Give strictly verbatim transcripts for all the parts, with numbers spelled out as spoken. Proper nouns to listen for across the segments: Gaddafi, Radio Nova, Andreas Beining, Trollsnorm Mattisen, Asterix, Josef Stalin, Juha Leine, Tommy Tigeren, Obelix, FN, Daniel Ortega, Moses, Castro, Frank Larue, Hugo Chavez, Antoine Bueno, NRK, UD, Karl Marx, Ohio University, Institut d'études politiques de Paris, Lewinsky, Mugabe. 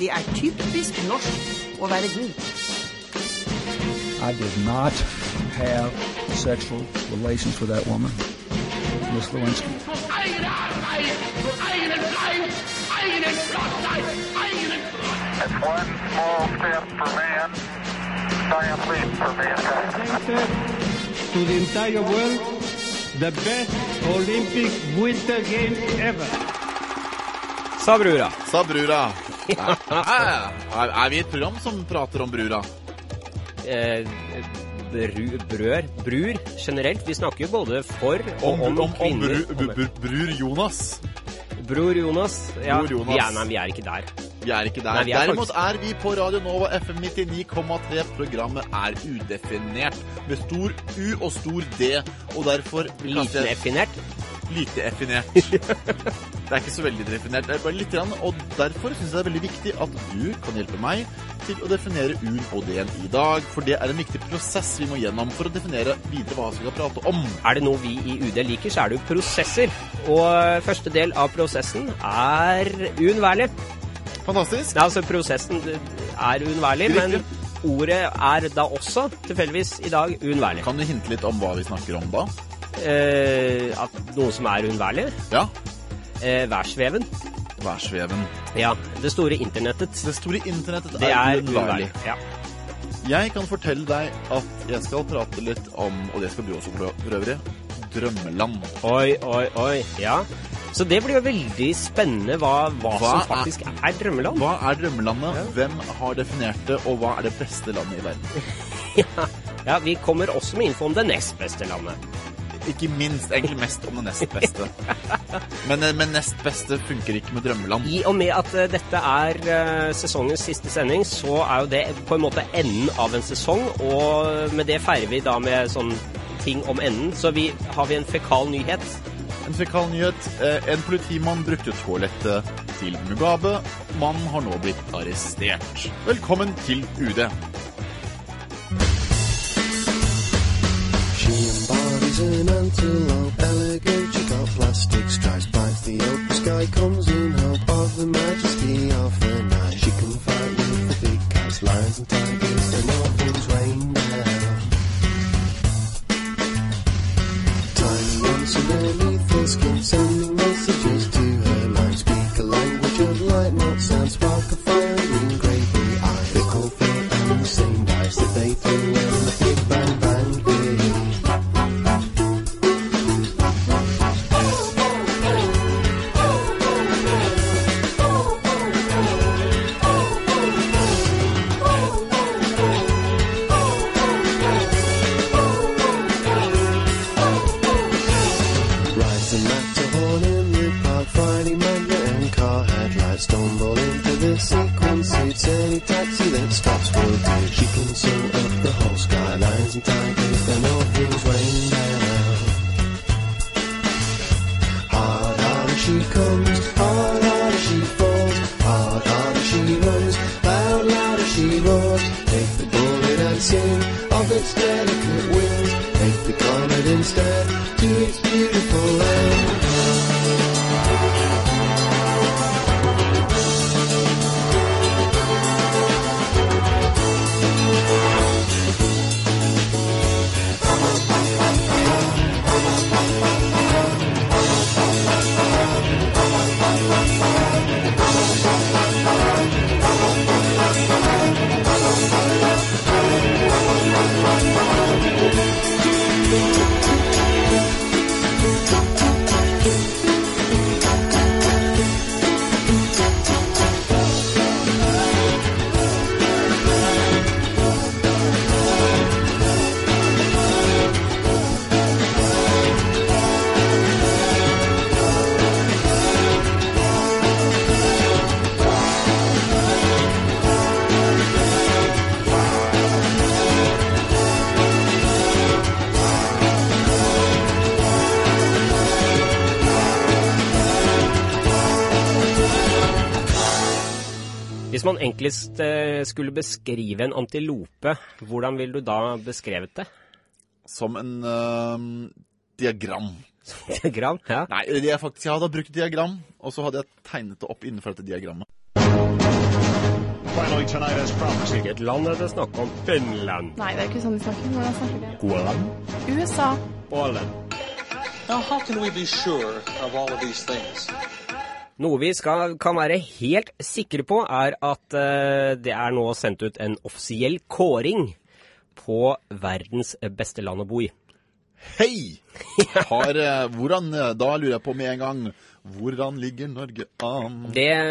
Det er typisk norsk å være god. I did not have sexual relations with that woman, Miss Lewinsky. It's one small step for man, giant leap for mankind. To the entire world, the best Olympic Winter Games ever. Sa brura. Sa brura. Er, er vi et program som prater om brura? Eh, bru, brør, brur generelt. Vi snakker jo både for og om, om, om kvinner. Om bru, bru, brur Jonas. Bror Jonas. Ja, bror Jonas. Vi, er, nei, vi er ikke der. Vi er ikke der. Nei, er Derimot faktisk... er vi på Radio Nova F M ninety-nine point three. Programmet er udefinert med stor U og stor D, og derfor... Lite definert? Lite definert. Det er ikke så veldig definert, det er bare litt, og derfor synes jeg det er veldig viktig at du kan hjelpe meg til å definere U og D i dag, for det er en viktig prosess vi må gjennom for å definere videre hva vi skal prate om. Er det noe vi i U D liker, så er det jo prosesser, og første del av prosessen er unnværlig. Fantastisk. Ja, altså prosessen er unnværlig, men ordet er da også tilfeldigvis i dag unnværlig. Kan du hinte litt om hva vi snakker om da? Eh, at noe som er unnværlig? Ja. Eh, værsveven. Værsveven. Ja, det store internettet. Det store internettet det er, er unnværlig. Ja. Jeg kan fortelle deg at jeg skal prate litt om, og det skal du også for øvrig, drømmeland. Oi, oi, oi, ja. Så det blir jo veldig spennende hva, hva, hva som faktisk er, er drømmeland. Hva er drømmelandet? Ja. Hvem har definert det, og hva er det beste landet i verden? ja. ja, vi kommer også med info om det nest beste landet. Ikke minst, egentlig mest om det nest beste. men, men nest beste funker ikke med drømmeland. I og med at uh, dette er uh, sesongens siste sending, så er jo det på en måte enden av en sesong, og med det feirer vi da med sånn ting om enden, så vi, har vi en fekal nyhet. En fekal nyhet. En politimann brukte toalettet til Mugabe. Mannen har nå blitt arrestert. Velkommen til U D. She embodies an antelope, alligator, got plastic stripes, bites the open sky, comes in hope of the majesty of the night. She can fight with the big cats, lions and tigers, and all things rain down. Time runs in the skin, sending messages to her mind. Speak a language of light, not sound. Spark a fire in grey blue eyes. They call fear and the same dice that they threw in the big bang bang man enklest skulle beskrive en antilope, hvordan vil du da beskrevet det? Som en uh, diagram. Diagram? Ja. Nei, jeg, faktisk, jeg hadde brukt diagram, og så hadde jeg tegnet det opp innenfor dette diagrammet. Hvilket land er det snakk om? Finland. Nei, det er ikke sånn de snakker. Hvordan snakker de? Goland. U S A. Åland. Now, how can we be sure of all of these things? Noe vi skal, kan være helt sikre på er at uh, det er nå sendt ut en offisiell kåring på verdens beste land å bo i. Hei! Har, uh, hvordan, da lurer jeg på med en gang, hvordan ligger Norge an? Det uh,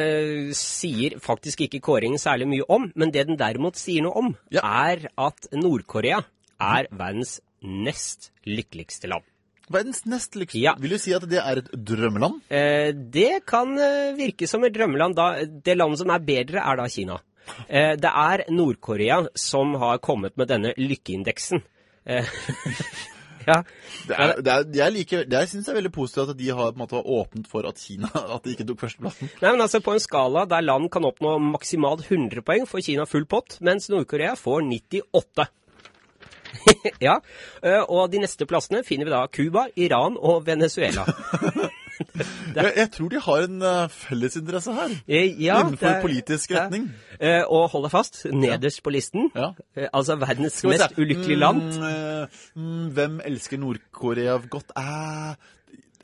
sier faktisk ikke kåringen særlig mye om, men det den derimot sier noe om ja. Er at Nord-Korea er verdens nest lykkeligste land. Verdens nest lykkeligste. Ja. Vil du si at det er et drømmeland? Eh, det kan virke som et drømmeland. Da. Det landet som er bedre er da Kina. Eh, det er Nord-Korea som har kommet med denne lykkeindeksen. Eh, ja. Det er, det er, jeg liker, det synes jeg er veldig positivt at de har på en måte åpnet for at Kina at de ikke tok førsteplassen. Nei, men altså på en skala der land kan oppnå maksimalt hundre poeng får Kina full pott, mens Nord-Korea får nittiåtte. Ja, og de neste plassene finner vi da Cuba, Iran og Venezuela. Jeg, jeg tror de har en fellesinteresse her, ja, innenfor er, politisk retning. Ja. Og hold deg fast, nederst på listen, ja. Altså verdens mest ulykkelige land. Mm, hvem elsker Nord-Korea godt? Er,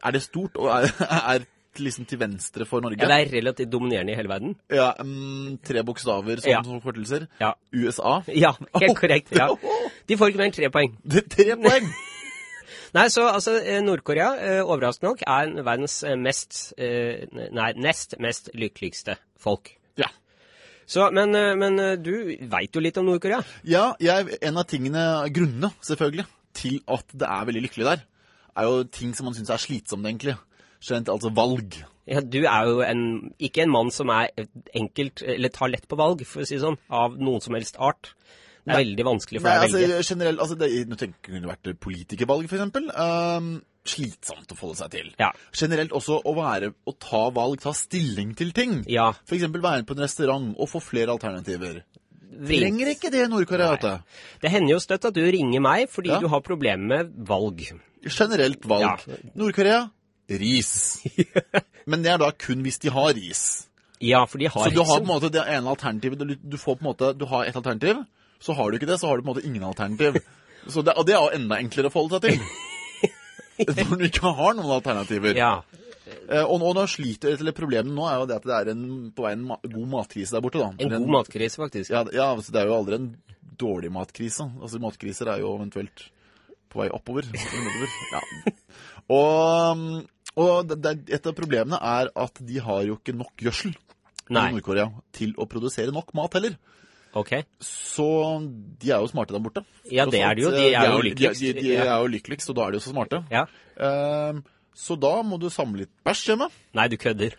er det stort, og er, er liksom til venstre for Norge? Ja, det er relativt dominerende i hele verden. Ja, mm, tre bokstaver, sånn ja. Som fortelser. Ja. U S A. Ja, helt korrekt, ja. De får ikke mer enn tre poeng. Det er tre poeng! Nei, så altså, Nord-Korea, overraskende nok, er verdens mest, nei, nest mest lykkeligste folk. Ja. Så, men, men du vet jo litt om Nord-Korea. Ja, jeg, en av tingene, grunnene selvfølgelig, til at det er veldig lykkelig der, er jo ting som man synes er slitsomt egentlig. Skjønt, altså valg. Ja, du er jo en, ikke en mann som er enkelt, eller tar lett på valg, for å si sånn, av noen som helst art. Det er Nei. Veldig vanskelig for Nei, deg å velge. Altså, generelt, altså, det, nå tenker jeg kunne vært politikervalg, for eksempel. Um, slitsomt å få seg til. Ja. Generelt også å være, å ta valg, ta stilling til ting. Ja. For eksempel være på en restaurant og få flere alternativer. Trenger ikke det, Nord-Korea, vet du? Det hender jo støtt at du ringer meg, fordi ja. Du har problemer med valg. Generelt valg. Ja. Nord-Korea? Ris. Men det er da kun hvis de har ris. Ja, for de har ris. Så du har på en måte det ene alternativet, du, du får på en måte, du har et alternativ, så har du ikke det, så har du på en måte ingen alternativ. Så det, og det er jo enda enklere å forholde seg til. Når du ikke har noen alternativer. Ja. Eh, og nå, nå sliter eller problemet nå er jo det at det er en, på vei en ma- god matkrise der borte da. En, en god matkrise faktisk. Ja, ja, så det er jo aldri en dårlig matkrise. Altså matkriser er jo eventuelt på vei oppover. Ja. Og... Og et av problemene er at de har jo ikke nok gjødsel i Nord-Korea til å produsere nok mat heller. Ok. Så de er jo smarte der borte. Ja, det er de jo. De er, de er jo lykkeligst. De, de, de er jo lykkeligst, og da er de jo så smarte. Ja. Um, så da må du samle litt bæsj hjemme. Nei, du kødder.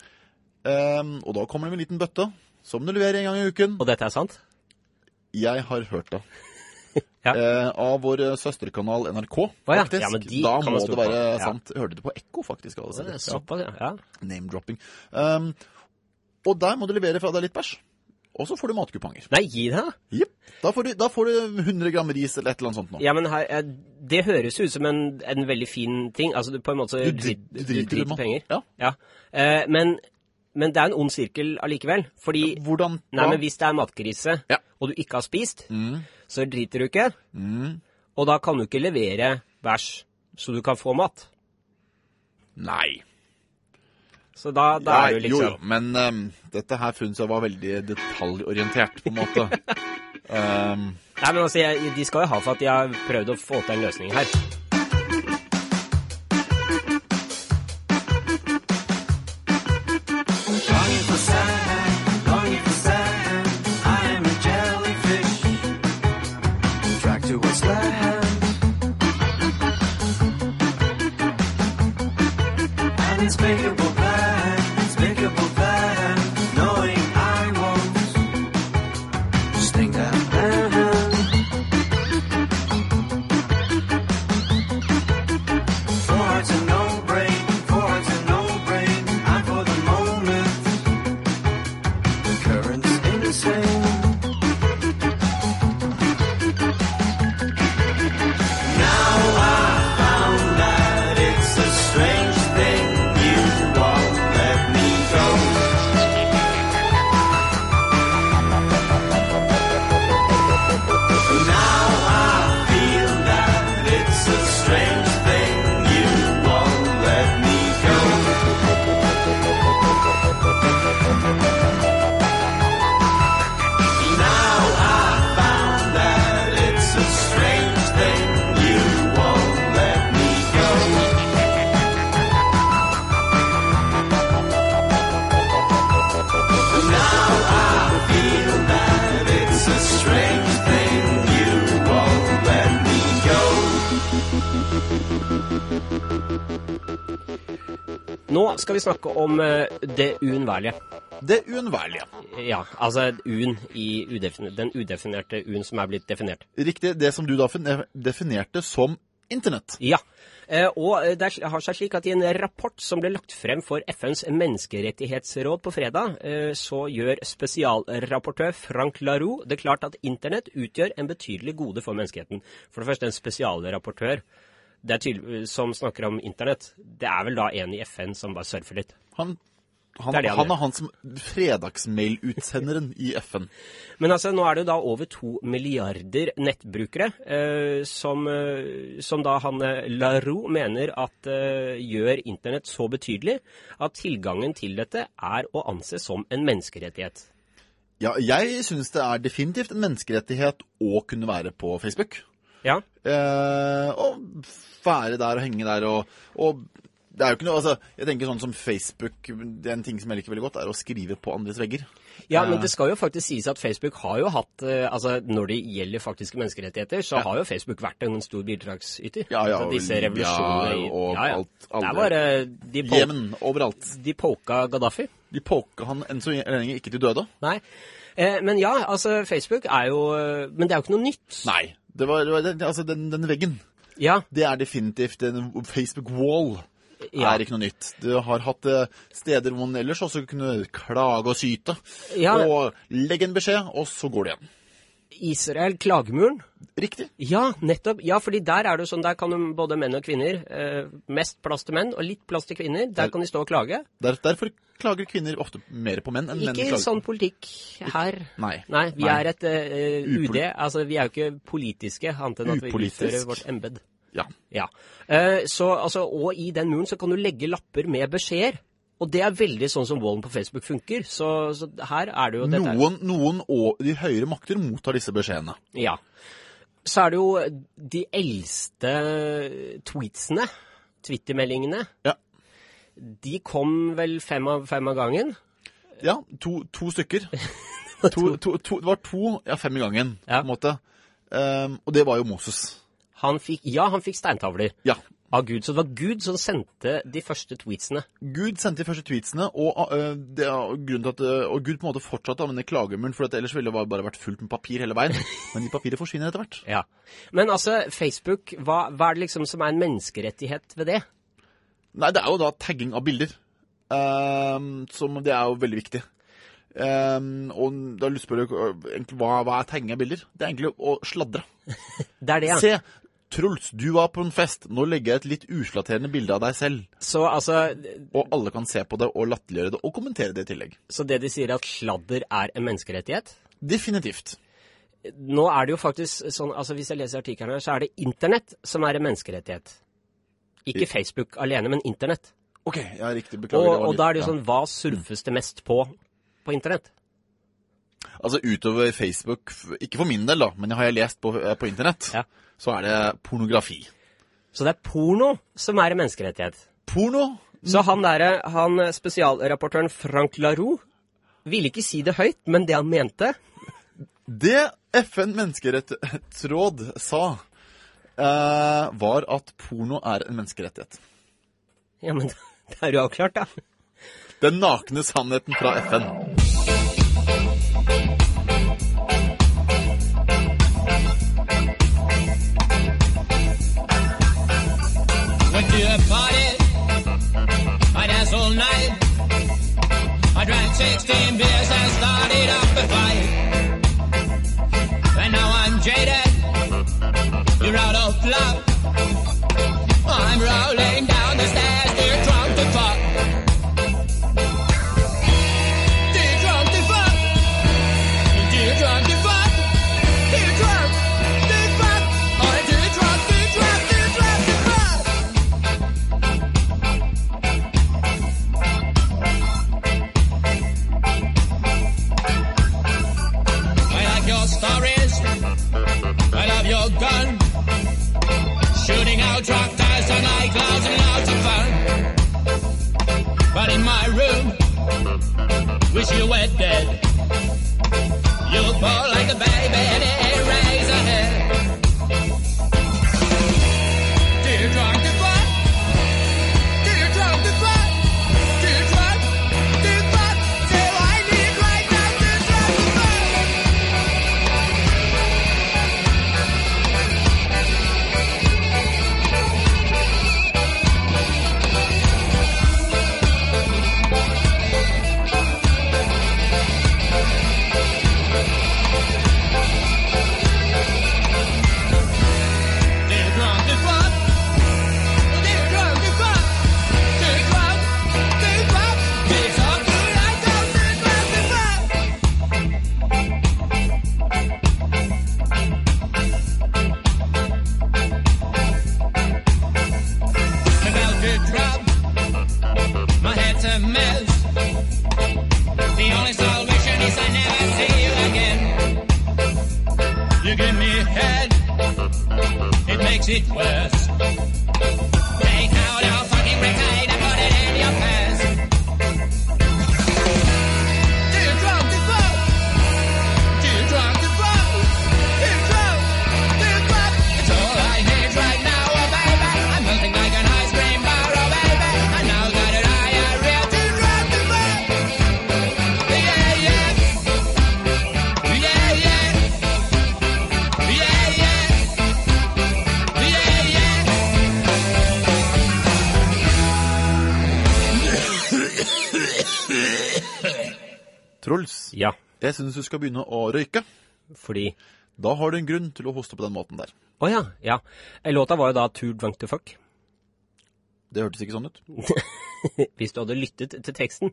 Um, og da kommer det en liten bøtte, som du leverer en gang i uken. Og dette er sant? Jeg har hørt det. Ja. Eh, av vår søsterkanal N R K faktisk, ja, ja, da må det være på. Sant ja. Hørte det på Ekko faktisk altså. Det er såpass, ja. Ja. Name dropping um, og der må du levere fra deg litt bæsj og så får du matkuponger. Nei, gi det yep. da, får du, da får du hundre gram ris eller et eller annet sånt nå. Ja, men her, det høres ut som en, en veldig fin ting altså, på en måte så, du, drit, du driter ut penger ja. Ja. Eh, men Men det er en ond sirkel allikevel, fordi Hvordan, nei, men hvis det er matkrise, ja. Og du ikke har spist, mm. så driter du ikke, mm. og da kan du ikke levere bæsj, så du kan få mat. Nei. Så da, da ja, er du liksom... Jo, men um, dette her funnet jeg var veldig detaljorientert, på en måte. um. Nei, men altså, jeg, de skal jo ha for at jeg har prøvd å få til en løsning her. Now I found that it's a strange Nå skal vi snakke om det uunværlige. Det uunværlige. Ja, altså un i udefin- den udefinerte un som er blitt definert. Riktig, det som du da definerte som internett. Ja, og det har seg slik at i en rapport som ble lagt frem for F N's menneskerettighetsråd på fredag, så gjør spesialrapportør Frank Larue det klart at internett utgjør en betydelig gode for menneskeheten. For det første en spesialrapportør det er tydelig, som snakker om internett. Det er vel da en i F N som bare surfer litt. Han Han er, det, han er han som fredagsmail-utsenderen i F N. Men altså, nå er det jo da over to milliarder nettbrukere eh, som, eh, som da han Larue mener at eh, gjør internett så betydelig at tilgangen til dette er å anse som en menneskerettighet. Ja, jeg synes det er definitivt en menneskerettighet å kunne være på Facebook. Ja. Eh, og være der og henge der og... og Det er jo ikke noe, altså, jeg tenker sånn som Facebook, det er en ting som jeg liker veldig godt, er å skrive på andres vegger. Ja, men det skal jo faktisk sies at Facebook har jo hatt, altså når det gjelder faktiske menneskerettigheter, så ja. Har jo Facebook vært en stor bidragsyter. Ja, ja, og disse revolusjonene i, og ja, ja. Alt, alle. Var, de po- Jemen, overalt. De poka Gaddafi. De poka han en så lenge ikke til døde. Nei, eh, men ja, altså Facebook er jo, men det er jo ikke noe nytt. Nei, det var, det, altså den, den veggen, ja. Det er definitivt en Facebook-wall. Ja. Er ikke noe nytt. Du har hatt steder hvor man ellers også kunne klage og syte, ja. Og legge en beskjed, og så går det igjen. Israel, klagemuren? Riktig. Ja, nettopp. Ja, fordi der er det sånn, der kan både menn og kvinner, eh, mest plass til menn og litt plass til kvinner, der, der kan de stå og klage. Der, derfor klager kvinner ofte mer på menn enn ikke menn klager. Ikke sånn politikk her. Ikke, nei. Nei, vi nei. Er et eh, U D, altså vi er jo ikke politiske, annet enn at vi utfører vårt embed. Ja. Ja. Eh, så, altså, og i den muren så kan du legge lapper med beskjeder, og det er veldig sånn som wallen på Facebook funker, så, så her er det jo dette. Noen, noen og de høyere makter mottar disse beskjedene. Ja. Så er det jo de eldste tweetsene, twittermeldingene, ja. De kom vel fem av, fem av gangen? Ja, to, to stykker. to, to, to, det var to, ja fem i gangen, ja. På en måte. Um, og det var jo Moses. Han fikk, ja, han fikk steintavler ja. Av Gud, så det var Gud som sendte de første tweetsene. Gud sendte de første tweetsene, og, uh, det er grunnen til at, uh, og Gud på en måte fortsatte av denne klagemuren, for ellers ville det bare vært fullt med papir hele veien, men de papirer forsvinner etter hvert. Ja. Men altså, Facebook, hva, hva er det liksom som er en menneskerettighet ved det? Nei, det er jo da tagging av bilder, um, som det er jo veldig viktig. Um, og da har jeg lyst på egentlig, hva, hva er tagging av bilder? Det er egentlig å sladre. Det er det, ja. Se! Truls, du var på en fest. Nå legger jeg et litt uslatterende bilde av deg selv. Så, altså, og alle kan se på det og latterliggjøre det og kommentere det i tillegg. Så det de sier at sladder er en menneskerettighet? Definitivt. Nå er det jo faktisk sånn, altså hvis jeg leser artiklene her, så er det internett som er en menneskerettighet. Ikke I... Facebook alene, men internett. Ok, jeg er riktig beklager. Og, og litt, da er det jo sånn, hva surfes det mest på på internett? Altså utover Facebook, ikke for min del da, men har jeg lest på, på internett, ja. Så er det pornografi. Så det er porno som er en menneskerettighet? Porno? Så han der, han spesialrapportøren Frank Larue, ville ikke si det høyt, men det han mente? Det F N menneskerettighetsråd sa, eh, var at porno er en menneskerettighet. Ja, men det er jo avklart da. Den nakne sannheten fra F N. All night I drank sixteen beers and started up a fight. And now I'm jaded. You're out of luck. I'm rolling down the stairs. You're drunk to fuck. Stories. I love your gun. Shooting out drop ties and nightclubs and lots of fun. But in my room, wish you were dead. You fall like a baby and it raise a head. Dear drunk to fuck. a mess. The only salvation is I never see you again. You give me head, it makes it worse. Take out our fucking record and put it in your pants. Do you drop the phone? Do you drop the phone? Do you drop? Do you drop? It's all I need right now, oh baby. I'm melting like an ice cream bar, oh baby. And now that it I am real, do you drop the phone? Yeah, yeah. Yeah, yeah. Yeah, yeah. Yeah, yeah. Truls, Ja, jeg synes du skal begynne å røyke. fordi... Da har du en grunn til å hoste på den måten der. Å ja, ja. Låta var jo da Too Drunk to Fuck. Det hørtes ikke sånn ut. Hvis du hadde lyttet til teksten,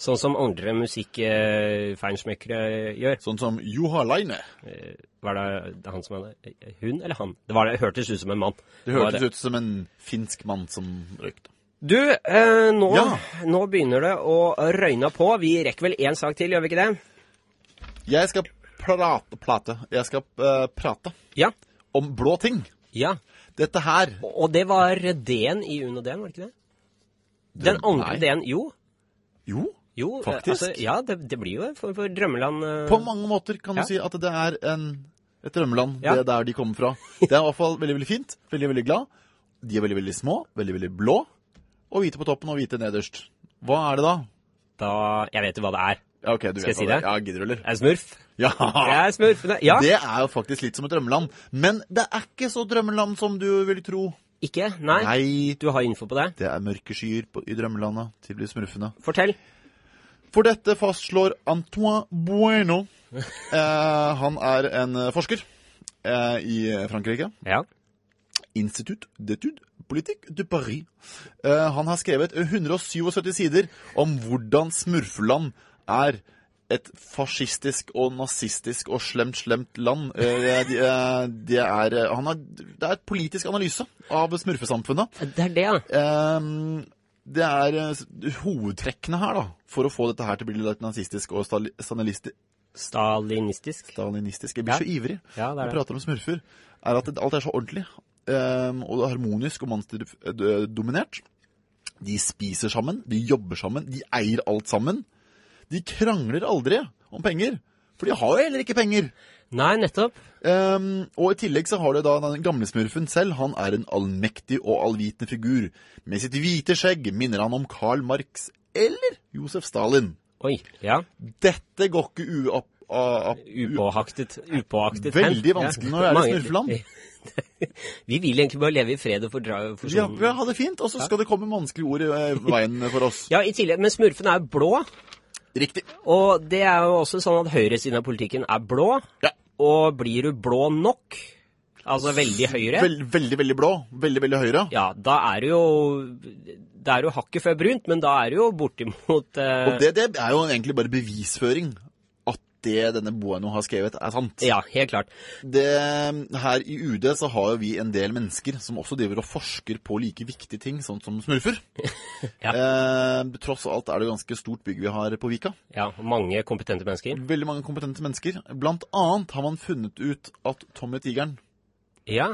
sånn som andre musikkfeinsmøkere gjør. Sånn som Juha Leine. Eh, Var det han som hadde... Hun eller han? Det, var det hørtes ut som en mann. Det Var hørtes ut som en finsk mann som røykte. Du, eh, nå, Ja. nå begynner det å røyne på. Vi rekker vel en sak til, gjør vi ikke det? Jeg skal prate, plate. Jeg skal eh, prate Ja, om blå ting. ja. Dette her, Og det var D-en i UNODN, var det ikke det? Den Drøm- andre nei. D-en, jo. jo, jo eh, Faktisk. Altså, ja, det, det blir jo en form for drømmeland. eh, på mange måter kan Ja. du si at det er en, et drømmeland, Ja. det er der de kommer fra. Det er i hvert fall veldig, veldig fint, veldig, veldig glad. De er veldig, veldig små, veldig, veldig blå, og hvite på toppen og hvite nederst. Hva er det da? Da, jeg vet jo hva det er. Ja, ok, du Skal jeg vet si hva det? det? Ja, gidder du, eller? Jeg er smurf. Ja, Jeg er smurf. Ja, det er jo faktisk litt som et drømmeland. Men det er ikke så drømmeland som du vil tro. ikke? Nei. Nei, Du har info på det. det er mørke skyer på, i drømmelandet til de smurfene. Fortell. For dette fastslår Antoine Bueno. Eh, han er en eh, forsker eh, i Frankrike. Ja. Institut d'études politiques de Paris. Eh, han har skrevet hundre og syttisju sider om hvordan smurfland er et fascistisk og nazistisk og slemt, slemt land. Eh, det, eh, det, er, eh, han har, det er et politisk analyse av smurfesamfunnet. Det er det, ja. Ehm, det er eh, hovedtrekkene her da, for å få dette her til å bli litt nazistisk og stali- stalinist- Stalinistisk. stalinistisk. Jeg blir Ja. så ivrig Ja, det når jeg er det. prater om smurfer, er at det- alt er så ordentlig, ehm, og det er harmonisk og monsterdominert. De spiser sammen, de jobber sammen, de eier alt sammen. De krangler aldri om penger, for de har jo heller ikke penger. Nei, nettopp. Ehm, og i tillegg så har du da den gamle smurfen selv. Han er en allmektig og allvitende figur. Med sitt hvite skjegg minner han om Karl Marx eller Josef Stalin. Oi, ja. Dette går ikke uopp... a- a- u- Upåhaktet. Upåhaktet. hen. Veldig vanskelig når det er et Mange- Vi vil egentlig bare leve i fred og fordra... for- Ja, vi har det fint, og så skal det komme vanskelige ord i eh, veien for oss. Ja, i tillegg, men smurfen er blå, Riktig. og det er jo også sånn at høyresiden av politikken er blå, Ja. og blir du blå nok, altså veldig høyre, Vel, veldig, veldig blå. Veldig, veldig høyre. ja, da er du jo, det er jo hakket før brunt, men da er du jo bortimot... eh, Og det, det er jo egentlig bare bevisføring at det denne Bueno har skrevet er sant. Ja, helt klart. Det, her i U D så har jo vi en del mennesker som også driver og forsker på like viktige ting, sånn som smurfer. eh, tross alt er det ganske stort bygg vi har på Vika. Ja, mange kompetente mennesker. Veldig mange kompetente mennesker. Blant annet har man funnet ut at Tommy Tigeren Ja,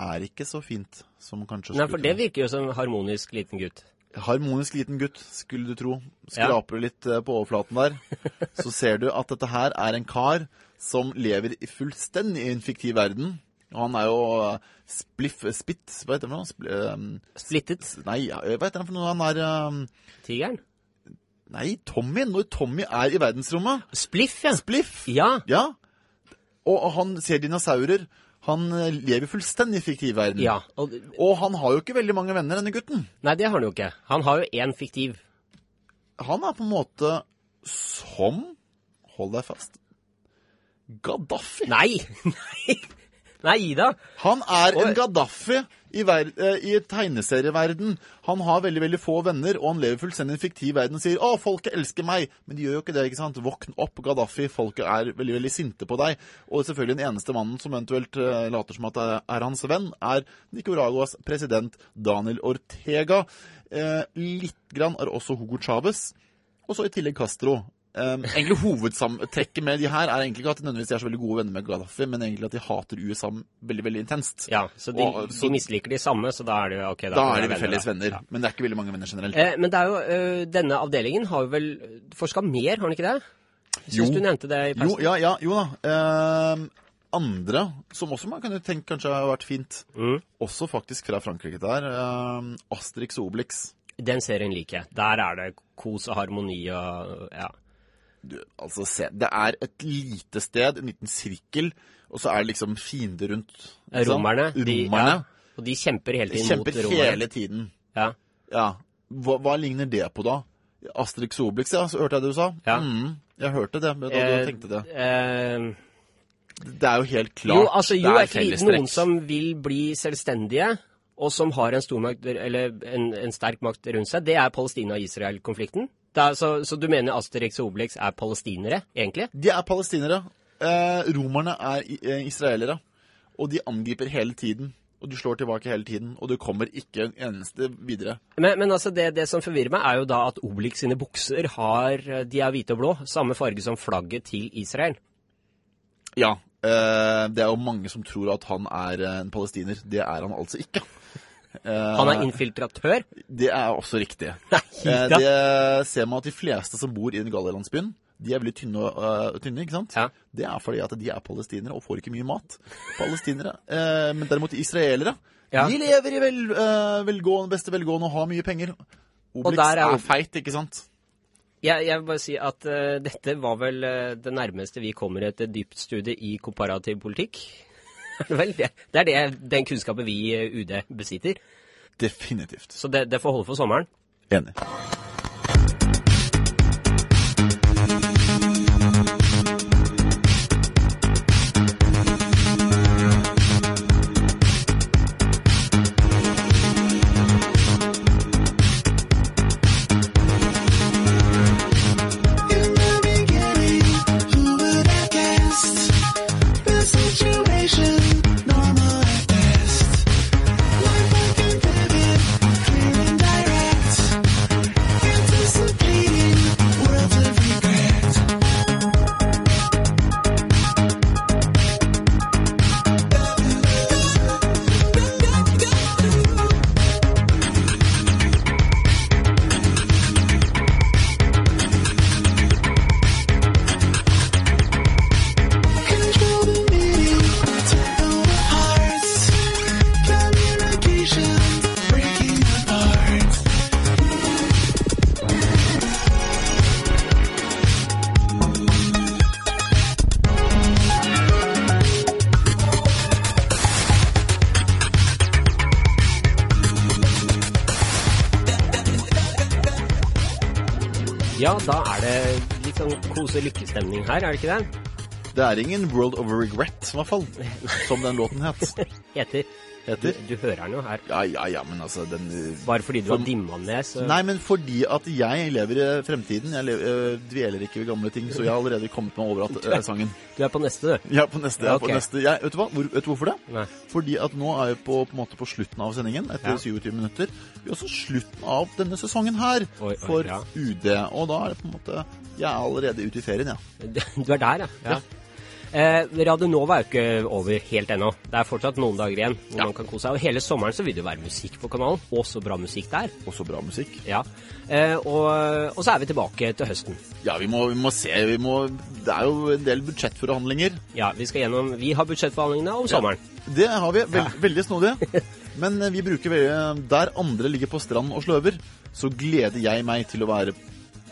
er ikke så fint som kanskje Nei, skulle for det tro. virker jo som en harmonisk liten gutt. Harmonisk liten gutt, skulle du tro. Skraper du litt eh, på overflaten der, så ser du at dette her er en kar som lever i fullstendig i en fiktiv verden. Han er jo eh, spliff, spitt, hva heter det for noe? Spl, eh, Splittet Nei, ja, hva heter han for noe? Han er ehm, tigeren. Nei, Tommy. Når Tommy er i verdensrommet. Spliff, ja. Spliff. Ja, Ja. Og han ser dinosaurer. Han eh, lever fullstendig i fiktiv verden. ja. Og, Og han har jo ikke veldig mange venner, denne gutten. nei, det har han jo ikke. Han har jo en fiktiv. Han er på en måte som Hold deg fast. Gaddafi. Nei, nei, nei, Ida. Han er en Oi. Gaddafi i, ver eh, i tegneserieverden. Han har veldig, veldig få venner, og han lever fullstendig i en fiktiv verden og sier «Å, folket elsker meg!» Men de gjør jo ikke det, ikke sant? Våkn opp, Gaddafi. Folket er veldig, veldig sinte på deg. Og selvfølgelig den eneste mannen som eventuelt eh, later som at det er hans venn, er Nicaraguas president Daniel Ortega. Eh, litt grann er også Hugo Chavez, og så i tillegg Castro. Eh, egentlig hovedsamtrekket med de her er egentlig ikke at de nødvendigvis er så veldig gode venner med Gaddafi, men egentlig at de hater U S A veldig, veldig intenst. Ja, så de, og, så, de misliker de samme, så da er det jo ok. Da, da er det venner, felles venner, ja. Men det er ikke veldig mange venner generelt. Eh, men det er jo, ø, denne avdelingen har jo vel forsket mer, har den ikke det? Synes jo. Du nevnte det i pressen? Jo, ja, ja, jo da. Eh, andre, som også man kan jo tenke kanskje har vært fint, mm. også faktisk fra Frankrike der, eh, Asterix og Obelix. Den serien liker jeg. Der er det kos og harmoni og, ja. Du, altså, se, det er et lite sted, en liten sirkel, og så er det liksom fiender rundt. Romerne. Romerne. De, ja. Og de kjemper hele tiden mot romerne. De kjemper hele tiden. Ja. Ja. Hva, hva ligner det på da? Asterix og Obelix, ja, så hørte jeg det du sa. Ja. Mm. Jeg hørte det, men da du tenkte det. Eh, det er jo helt klart. Jo, altså, jo, det er ikke noen som vil bli selvstendige, og som har en, stormakt, eller en, en sterk makt rundt seg. Det er Palestina-Israel-konflikten. Det er, så, så du mener Asterix og Obelix er palestinere, egentlig? De er palestinere. Eh, romerne er israelere, og de angriper hele tiden. Og du slår tilbake hele tiden, og du kommer ikke en eneste videre. Men, men altså, det, det som forvirrer meg er jo da at Obelix sine bukser har, de er hvite og blå, samme farge som flagget til Israel. Ja, eh, det er jo mange som tror at han er en palestiner. Det er han altså ikke. Eh, han er infiltratør? Det er også riktig. Nei, eh, det ser man at de fleste som bor i den galilelandsbyen, de er veldig tynne, uh, tynne, ikke sant? Ja. Det er fordi at de er palestinere og får ikke mye mat. Palestinere. Eh, men derimot israelere. Ja. De lever i vel, uh, velgående, beste velgående og har mye penger. Obelix er, er feit, ikke sant? Ja, jeg vil bare si at uh, dette var vel uh, det nærmeste vi kommer etter dypt studie i komparativ politikk. Vel, det, det er det, den kunnskapen vi i uh, U D besitter. Definitivt. Så det, det får holde for sommeren. Enig. Lykkestemning her, er det ikke det? Det er ingen World of Regret, i hvert fall, som den låten het. Heter? Heter? Du, du hører den jo her. Ja, ja, ja, men altså den... Bare fordi du som, har dimmet ned, så... Nei, men fordi at jeg lever i fremtiden, jeg lever, øh, dveler ikke ved gamle ting, så jeg har allerede kommet meg over at øh, sangen. Du er på neste, du? Ja, på neste, ja, okay. På neste. Jeg, vet du hva? Hvor, vet du hvorfor det? Nei. Fordi at nå er jeg på, på, måte på slutten av sendingen, etter ja. tjuesju minutter. Vi er også slutten av denne sesongen her, oi, oi, for ja. U D, og da er det på en måte... Jeg er allerede ute i ferien, ja. Du er der, ja. ja. Eh, Radio Nova er jo ikke over helt ennå. Det er fortsatt noen dager igjen hvor ja. man kan kose seg. Og hele sommeren så vil det jo være musikk på kanalen. Og så bra musikk der. Og så bra musikk. Ja. Eh, og, og så er vi tilbake til høsten. Ja, vi må, vi må se. Vi må, det er jo en del budsjettforhandlinger. Ja, vi skal gjennom. Vi har budsjettforhandlingene om sommeren. Ja, det har vi. Vel, ja. Veldig snodig. Men vi bruker der andre ligger på strand og sløver, så gleder jeg meg til å være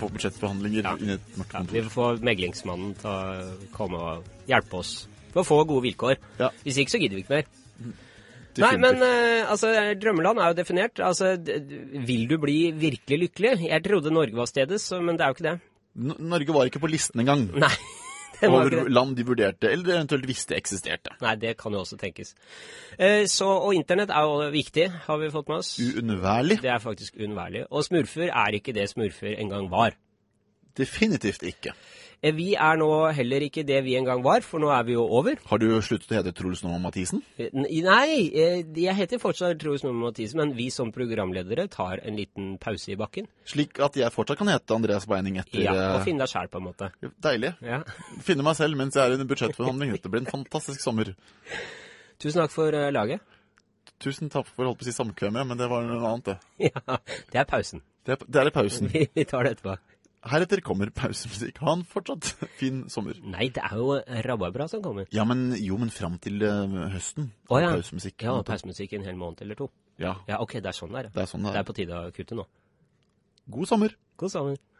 på budsjettbehandlinger ja. i et markedskontor. Ja, vi får meglingsmannen til å komme og hjelpe oss for å få gode vilkår. Ja. Hvis ikke, så gidder vi ikke mer. Definitivt. Nei, men uh, altså, drømmeland er jo definert. Altså, vil du bli virkelig lykkelig? Jeg trodde Norge var stedet, så, men det er jo ikke det. N- Norge var ikke på listen engang. Nei. Over land de vurderte, eller eventuelt visste eksisterte. Nei, det kan jo også tenkes. Eh, så, og internett er jo viktig, har vi fått med oss. Uunværlig. Det er faktisk uunværlig. Og smurfer er ikke det smurfer en gang var. Definitivt ikke. Vi er nå heller ikke det vi en gang var, for nå er vi jo over. Har du sluttet å hete Trollsnorm Mattisen? Nei, jeg heter fortsatt Trollsnorm Mattisen, men vi som programledere tar en liten pause i bakken. Slik at jeg fortsatt kan hete Andreas Beining etter... Ja, og finne deg selv på en måte. Deilig. Ja. Finne meg selv mens jeg er i en budsjettforhandling. Dette blir en fantastisk sommer. Tusen takk for laget. Tusen takk for å holde på å si samkvemme, men det var noe annet det. Ja, det er pausen. Det er, det er i pausen. Vi, vi tar det etterpå. Heretter kommer pausemusikk. Ha en fortsatt fin sommer. Nei, det er jo rabarbra som kommer. Ja, men, jo, men frem til uh, høsten. Å oh, ja. Pausemusikk. Ja, pausemusikk en hel måned eller to. Ja. Ja, ok, det er sånn der. Det er sånn der. Det er på tide å kutte nå. God sommer. God sommer.